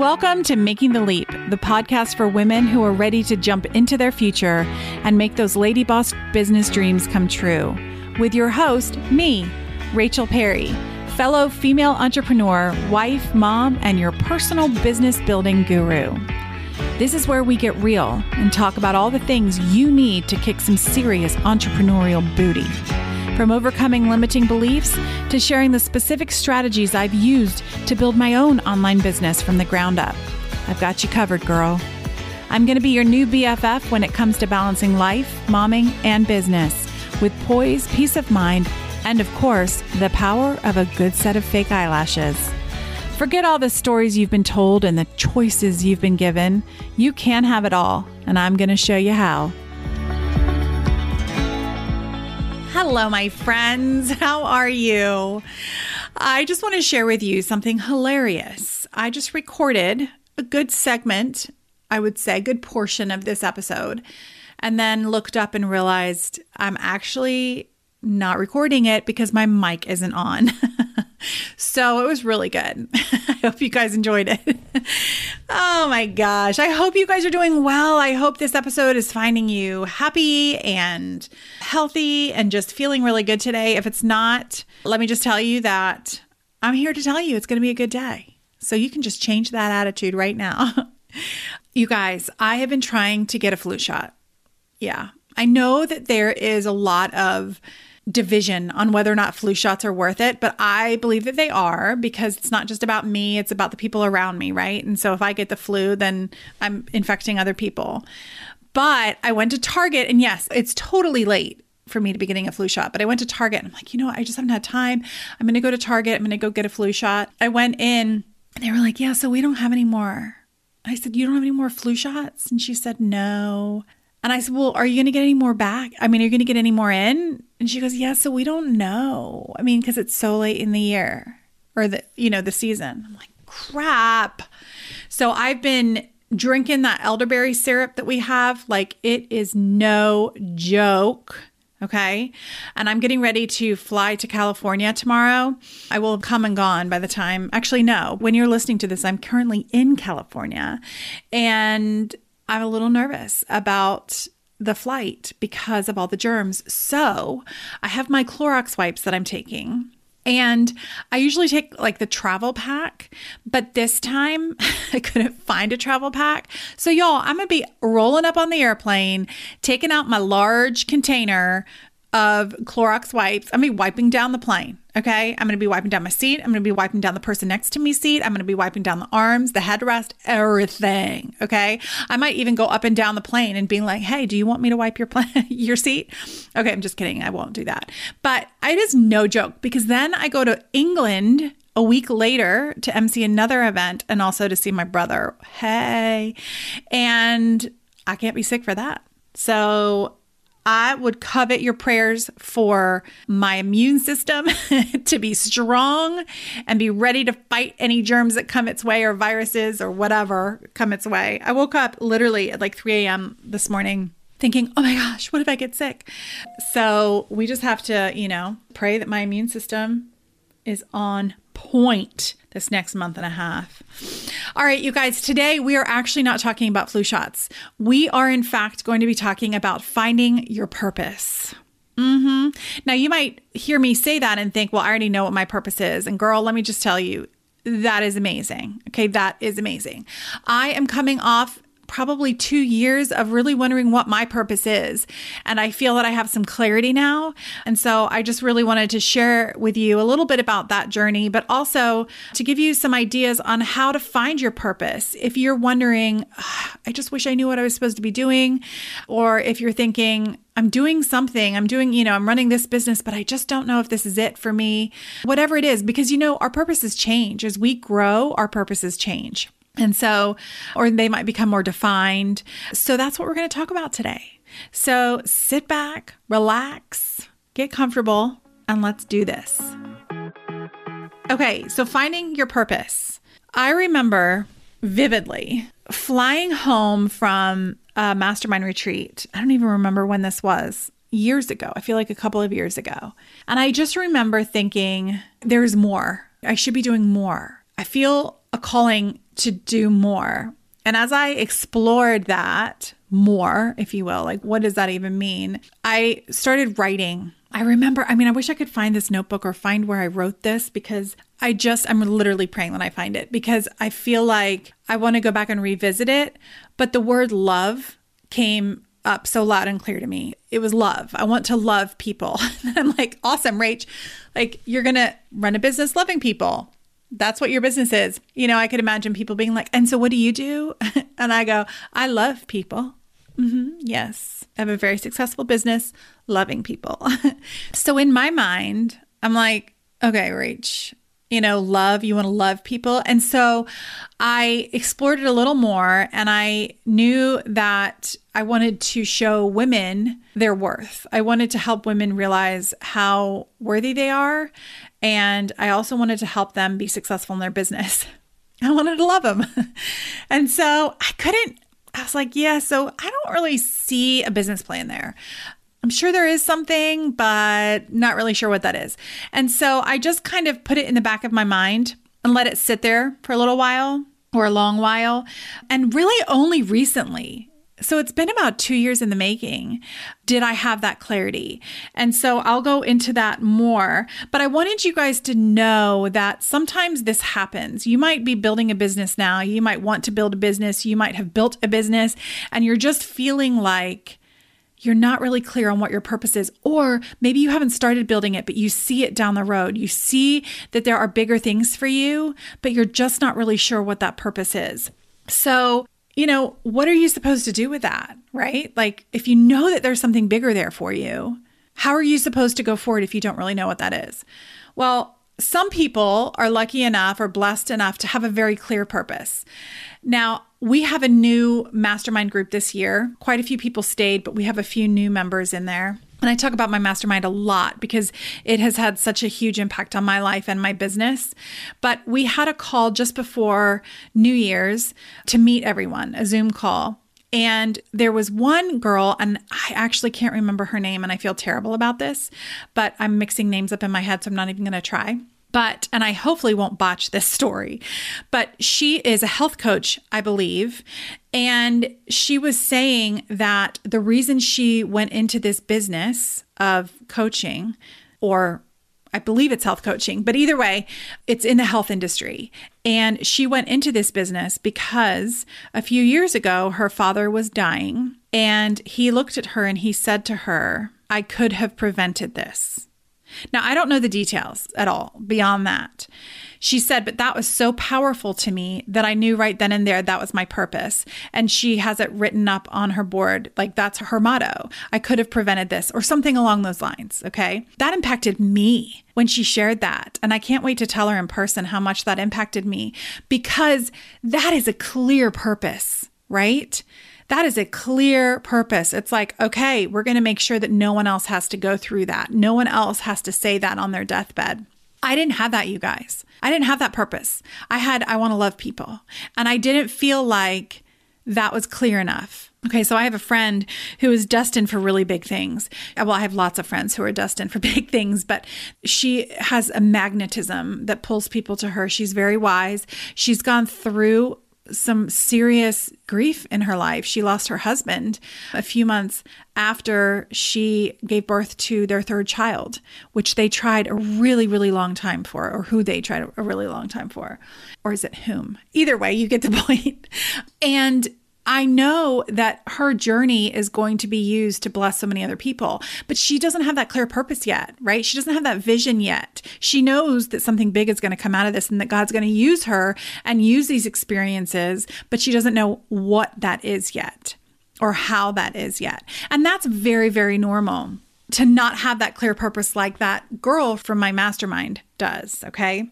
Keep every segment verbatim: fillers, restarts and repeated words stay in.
Welcome to Making the Leap, the podcast for women who are ready to jump into their future and make those lady boss business dreams come true. With your host, me, Rachel Perry, fellow female entrepreneur, wife, mom, and your personal business building guru. This is where we get real and talk about all the things you need to kick some serious entrepreneurial booty. From overcoming limiting beliefs to sharing the specific strategies I've used to build my own online business from the ground up. I've got you covered, girl. I'm going to be your new B F F when it comes to balancing life, momming, and business with poise, peace of mind, and of course, the power of a good set of fake eyelashes. Forget all the stories you've been told and the choices you've been given. You can have it all, and I'm going to show you how. Hello, my friends. How are you? I just want to share with you something hilarious. I just recorded a good segment, I would say a good portion of this episode, and then looked up and realized I'm actually not recording it because my mic isn't on. So it was really good. I hope you guys enjoyed it. Oh my gosh. I hope you guys are doing well. I hope this episode is finding you happy and healthy and just feeling really good today. If it's not, let me just tell you that I'm here to tell you it's going to be a good day. So you can just change that attitude right now. You guys, I have been trying to get a flu shot. Yeah. I know that there is a lot of division on whether or not flu shots are worth it, but I believe that they are because it's not just about me, it's about the people around me, right? And so if I get the flu, then I'm infecting other people. But I went to Target, and yes, it's totally late for me to be getting a flu shot, but I went to Target and I'm like, you know what? I just haven't had time. I'm going to go to Target. I'm going to go get a flu shot. I went in and they were like, yeah, so we don't have any more. I said, you don't have any more flu shots? And she said, no. And I said, well, are you going to get any more back? I mean, are you going to get any more in? And she goes, yeah, so we don't know. I mean, because it's so late in the year or the, you know, the season. I'm like, crap. So I've been drinking that elderberry syrup that we have. Like, it is no joke. Okay. And I'm getting ready to fly to California tomorrow. I will have come and gone by the time. Actually, no, when you're listening to this, I'm currently in California. And I'm a little nervous about the flight because of all the germs. So I have my Clorox wipes that I'm taking. And I usually take like the travel pack, but this time I couldn't find a travel pack. So y'all, I'm going to be rolling up on the airplane, taking out my large container of Clorox wipes. I'm going to be wiping down the plane. Okay. I'm going to be wiping down my seat. I'm going to be wiping down the person next to me's seat. I'm going to be wiping down the arms, the headrest, everything. Okay. I might even go up and down the plane and being like, hey, do you want me to wipe your plane, your seat? Okay. I'm just kidding. I won't do that. But it is no joke because then I go to England a week later to emcee another event and also to see my brother. Hey. And I can't be sick for that. So I would covet your prayers for my immune system to be strong and be ready to fight any germs that come its way or viruses or whatever come its way. I woke up literally at like three a.m. this morning thinking, oh my gosh, what if I get sick? So we just have to, you know, pray that my immune system is on point this next month and a half. All right, you guys, today we are actually not talking about flu shots. We are, in fact, going to be talking about finding your purpose. Mm-hmm. Now, you might hear me say that and think, well, I already know what my purpose is. And girl, let me just tell you, that is amazing. Okay, that is amazing. I am coming off probably two years of really wondering what my purpose is. And I feel that I have some clarity now. And so I just really wanted to share with you a little bit about that journey, but also to give you some ideas on how to find your purpose. If you're wondering, oh, I just wish I knew what I was supposed to be doing. Or if you're thinking, I'm doing something, I'm doing, you know, I'm running this business, but I just don't know if this is it for me, whatever it is, because you know, our purposes change. As we grow, our purposes change. And so, or they might become more defined. So that's what we're going to talk about today. So sit back, relax, get comfortable, and let's do this. Okay, so finding your purpose. I remember vividly flying home from a mastermind retreat. I don't even remember when this was. Years ago. I feel like a couple of years ago. And I just remember thinking, there's more. I should be doing more. I feel a calling to do more. And as I explored that more, if you will, like, what does that even mean? I started writing. I remember, I mean, I wish I could find this notebook or find where I wrote this, because I just, I'm literally praying that I find it, because I feel like I want to go back and revisit it. But the word love came up so loud and clear to me. It was love. I want to love people. And I'm like, awesome, Rach. Like, you're going to run a business loving people. That's what your business is. You know, I could imagine people being like, and so what do you do? And I go, I love people. Mm-hmm, yes. I have a very successful business loving people. So in my mind, I'm like, okay, Rach, you know, love, you want to love people. And so I explored it a little more, and I knew that I wanted to show women their worth. I wanted to help women realize how worthy they are. And I also wanted to help them be successful in their business. I wanted to love them. And so I couldn't, I was like, yeah, so I don't really see a business plan there. I'm sure there is something, but not really sure what that is. And so I just kind of put it in the back of my mind and let it sit there for a little while, or a long while, and really only recently. So it's been about two years in the making, did I have that clarity. And so I'll go into that more, but I wanted you guys to know that sometimes this happens. You might be building a business now. You might want to build a business. You might have built a business, and you're just feeling like you're not really clear on what your purpose is, or maybe you haven't started building it, but you see it down the road. You see that there are bigger things for you, but you're just not really sure what that purpose is. So, you know, what are you supposed to do with that, right? Like, if you know that there's something bigger there for you, how are you supposed to go forward if you don't really know what that is? Well, some people are lucky enough or blessed enough to have a very clear purpose. Now, we have a new mastermind group this year. Quite a few people stayed, but we have a few new members in there. And I talk about my mastermind a lot because it has had such a huge impact on my life and my business. But we had a call just before New Year's to meet everyone, a Zoom call. And there was one girl, and I actually can't remember her name, and I feel terrible about this, but I'm mixing names up in my head, so I'm not even going to try. But, and I hopefully won't botch this story, but she is a health coach, I believe. And she was saying that the reason she went into this business of coaching, or I believe it's health coaching, but either way, it's in the health industry. And she went into this business because a few years ago, her father was dying, and he looked at her and he said to her, I could have prevented this. Now, I don't know the details at all beyond that. She said, but that was so powerful to me that I knew right then and there that was my purpose. And she has it written up on her board. Like, that's her motto. I could have prevented this, or something along those lines. Okay. That impacted me when she shared that. And I can't wait to tell her in person how much that impacted me, because that is a clear purpose, right? That is a clear purpose. It's like, okay, we're going to make sure that no one else has to go through that. No one else has to say that on their deathbed. I didn't have that, you guys. I didn't have that purpose. I had, I want to love people. And I didn't feel like that was clear enough. Okay, so I have a friend who is destined for really big things. Well, I have lots of friends who are destined for big things, but she has a magnetism that pulls people to her. She's very wise. She's gone through some serious grief in her life. She lost her husband a few months after she gave birth to their third child, which they tried a really, really long time for, or who they tried a really long time for, or is it whom? Either way, you get the point. And I know that her journey is going to be used to bless so many other people, but she doesn't have that clear purpose yet, right? She doesn't have that vision yet. She knows that something big is going to come out of this, and that God's going to use her and use these experiences, but she doesn't know what that is yet, or how that is yet. And that's very, very normal to not have that clear purpose like that girl from my mastermind does, okay?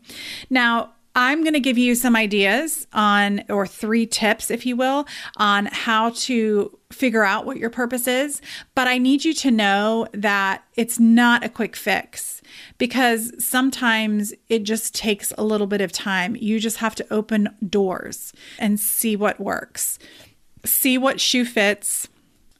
Now, I'm going to give you some ideas on, or three tips, if you will, on how to figure out what your purpose is. But I need you to know that it's not a quick fix, because sometimes it just takes a little bit of time. You just have to open doors and see what works, see what shoe fits,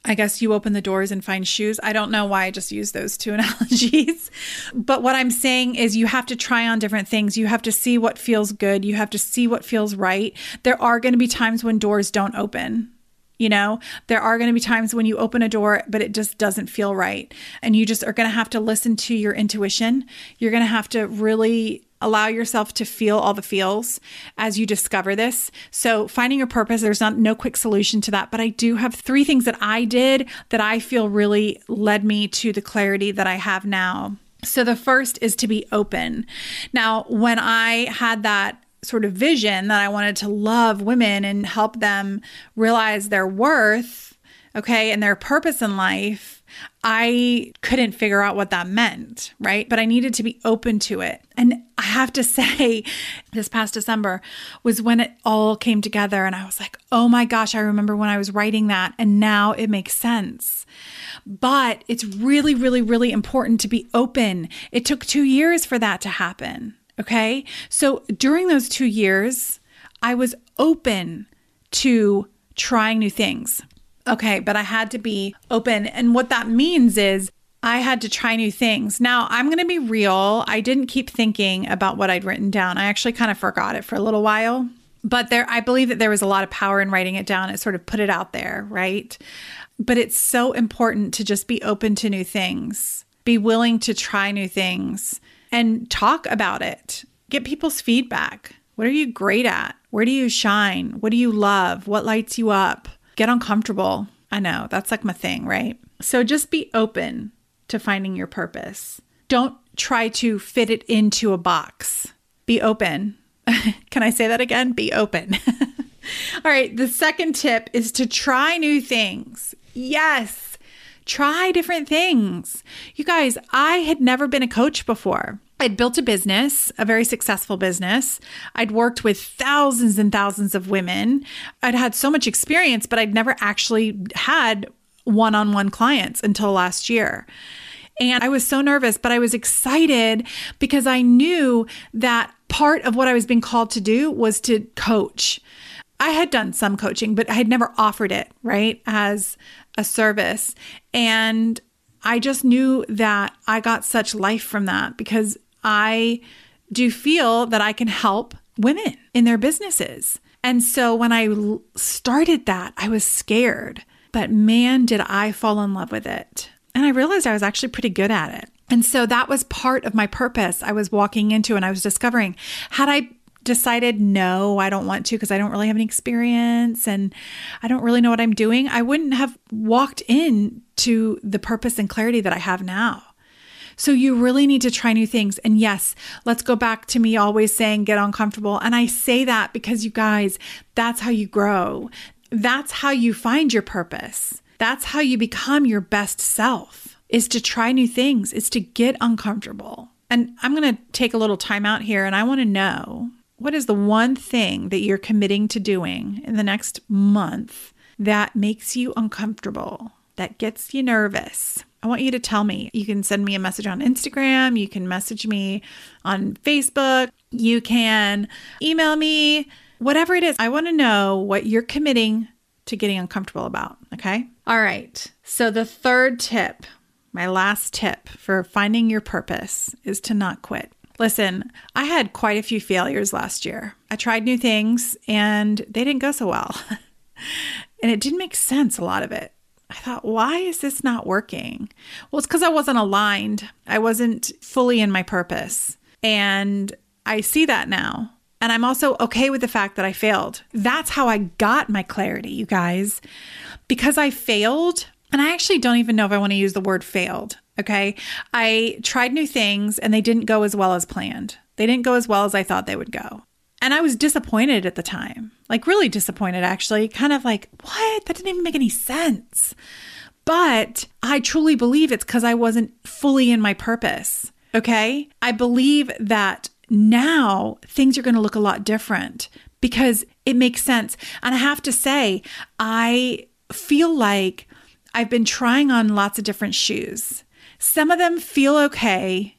I guess you open the doors and find shoes. I don't know why I just used those two analogies. But what I'm saying is you have to try on different things. You have to see what feels good. You have to see what feels right. There are going to be times when doors don't open. You know, there are going to be times when you open a door, but it just doesn't feel right. And you just are going to have to listen to your intuition. You're going to have to really allow yourself to feel all the feels as you discover this. So finding your purpose, there's not no quick solution to that, but I do have three things that I did that I feel really led me to the clarity that I have now. So the first is to be open. Now, when I had that sort of vision that I wanted to love women and help them realize their worth, okay, and their purpose in life, I couldn't figure out what that meant, right? But I needed to be open to it. And I have to say, this past December was when it all came together. And I was like, oh my gosh, I remember when I was writing that. And now it makes sense. But it's really, really, really important to be open. It took two years for that to happen, okay? So during those two years, I was open to trying new things. Okay, but I had to be open. And what that means is I had to try new things. Now, I'm going to be real. I didn't keep thinking about what I'd written down. I actually kind of forgot it for a little while. But there, I believe that there was a lot of power in writing it down. It sort of put it out there, right? But it's so important to just be open to new things, be willing to try new things, and talk about it. Get people's feedback. What are you great at? Where do you shine? What do you love? What lights you up? Get uncomfortable. I know, that's like my thing, right? So just be open to finding your purpose. Don't try to fit it into a box. Be open. Can I say that again? Be open. All right, the second tip is to try new things. Yes, try different things. You guys, I had never been a coach before. I'd built a business, a very successful business. I'd worked with thousands and thousands of women. I'd had so much experience, but I'd never actually had one-on-one clients until last year. And I was so nervous, but I was excited because I knew that part of what I was being called to do was to coach. I had done some coaching, but I had never offered it, right, as a service. And I just knew that I got such life from that because I do feel that I can help women in their businesses. And so when I started that, I was scared, but man, did I fall in love with it. And I realized I was actually pretty good at it. And so that was part of my purpose I was walking into and I was discovering. Had I decided, no, I don't want to because I don't really have any experience and I don't really know what I'm doing, I wouldn't have walked in to the purpose and clarity that I have now. So you really need to try new things. And yes, let's go back to me always saying get uncomfortable. And I say that because you guys, that's how you grow. That's how you find your purpose. That's how you become your best self, is to try new things, is to get uncomfortable. And I'm going to take a little time out here and I want to know, what is the one thing that you're committing to doing in the next month that makes you uncomfortable, that gets you nervous? I want you to tell me. You can send me a message on Instagram. You can message me on Facebook. You can email me, whatever it is. I want to know what you're committing to getting uncomfortable about, okay? All right. So the third tip, my last tip for finding your purpose, is to not quit. Listen, I had quite a few failures last year. I tried new things and they didn't go so well. And it didn't make sense, a lot of it. I thought, why is this not working? Well, it's because I wasn't aligned. I wasn't fully in my purpose. And I see that now. And I'm also okay with the fact that I failed. That's how I got my clarity, you guys. Because I failed, and I actually don't even know if I want to use the word failed. Okay. I tried new things and they didn't go as well as planned. They didn't go as well as I thought they would go. And I was disappointed at the time, like really disappointed, actually, kind of like, what? That didn't even make any sense. But I truly believe it's because I wasn't fully in my purpose. Okay. I believe that now things are going to look a lot different because it makes sense. And I have to say, I feel like I've been trying on lots of different shoes. Some of them feel okay,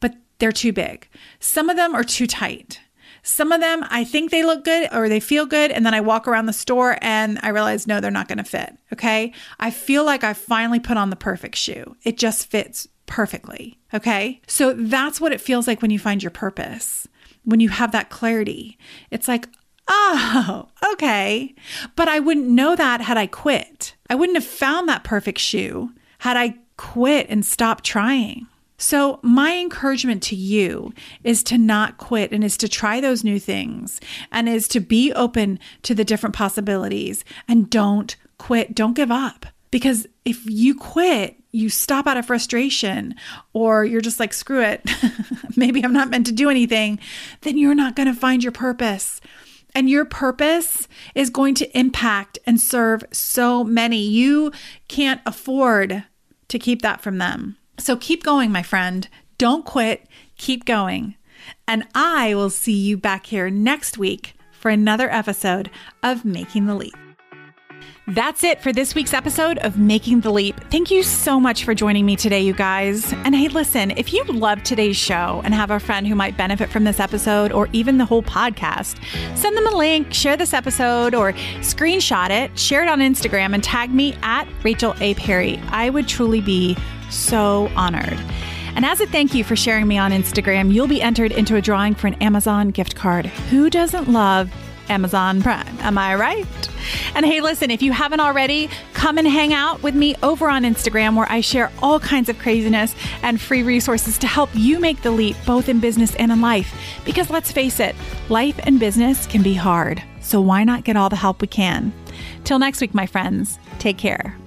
but they're too big. Some of them are too tight. Some of them, I think they look good or they feel good. And then I walk around the store and I realize, no, they're not going to fit. Okay. I feel like I finally put on the perfect shoe. It just fits perfectly. Okay. So that's what it feels like when you find your purpose, when you have that clarity. It's like, oh, okay. But I wouldn't know that had I quit. I wouldn't have found that perfect shoe had I quit and stopped trying. So my encouragement to you is to not quit and is to try those new things and is to be open to the different possibilities and don't quit. Don't give up, because if you quit, you stop out of frustration or you're just like, screw it, maybe I'm not meant to do anything, then you're not going to find your purpose. And your purpose is going to impact and serve so many. You can't afford to keep that from them. So keep going, my friend. Don't quit. Keep going. And I will see you back here next week for another episode of Making the Leap. That's it for this week's episode of Making the Leap. Thank you so much for joining me today, you guys. And hey, listen, if you love today's show and have a friend who might benefit from this episode or even the whole podcast, send them a link, share this episode or screenshot it, share it on Instagram and tag me at Rachel A. Perry. I would truly be so honored. And as a thank you for sharing me on Instagram, you'll be entered into a drawing for an Amazon gift card. Who doesn't love Amazon Prime? Am I right? And hey, listen, if you haven't already, come and hang out with me over on Instagram where I share all kinds of craziness and free resources to help you make the leap both in business and in life. Because let's face it, life and business can be hard. So why not get all the help we can? Till next week, my friends, take care.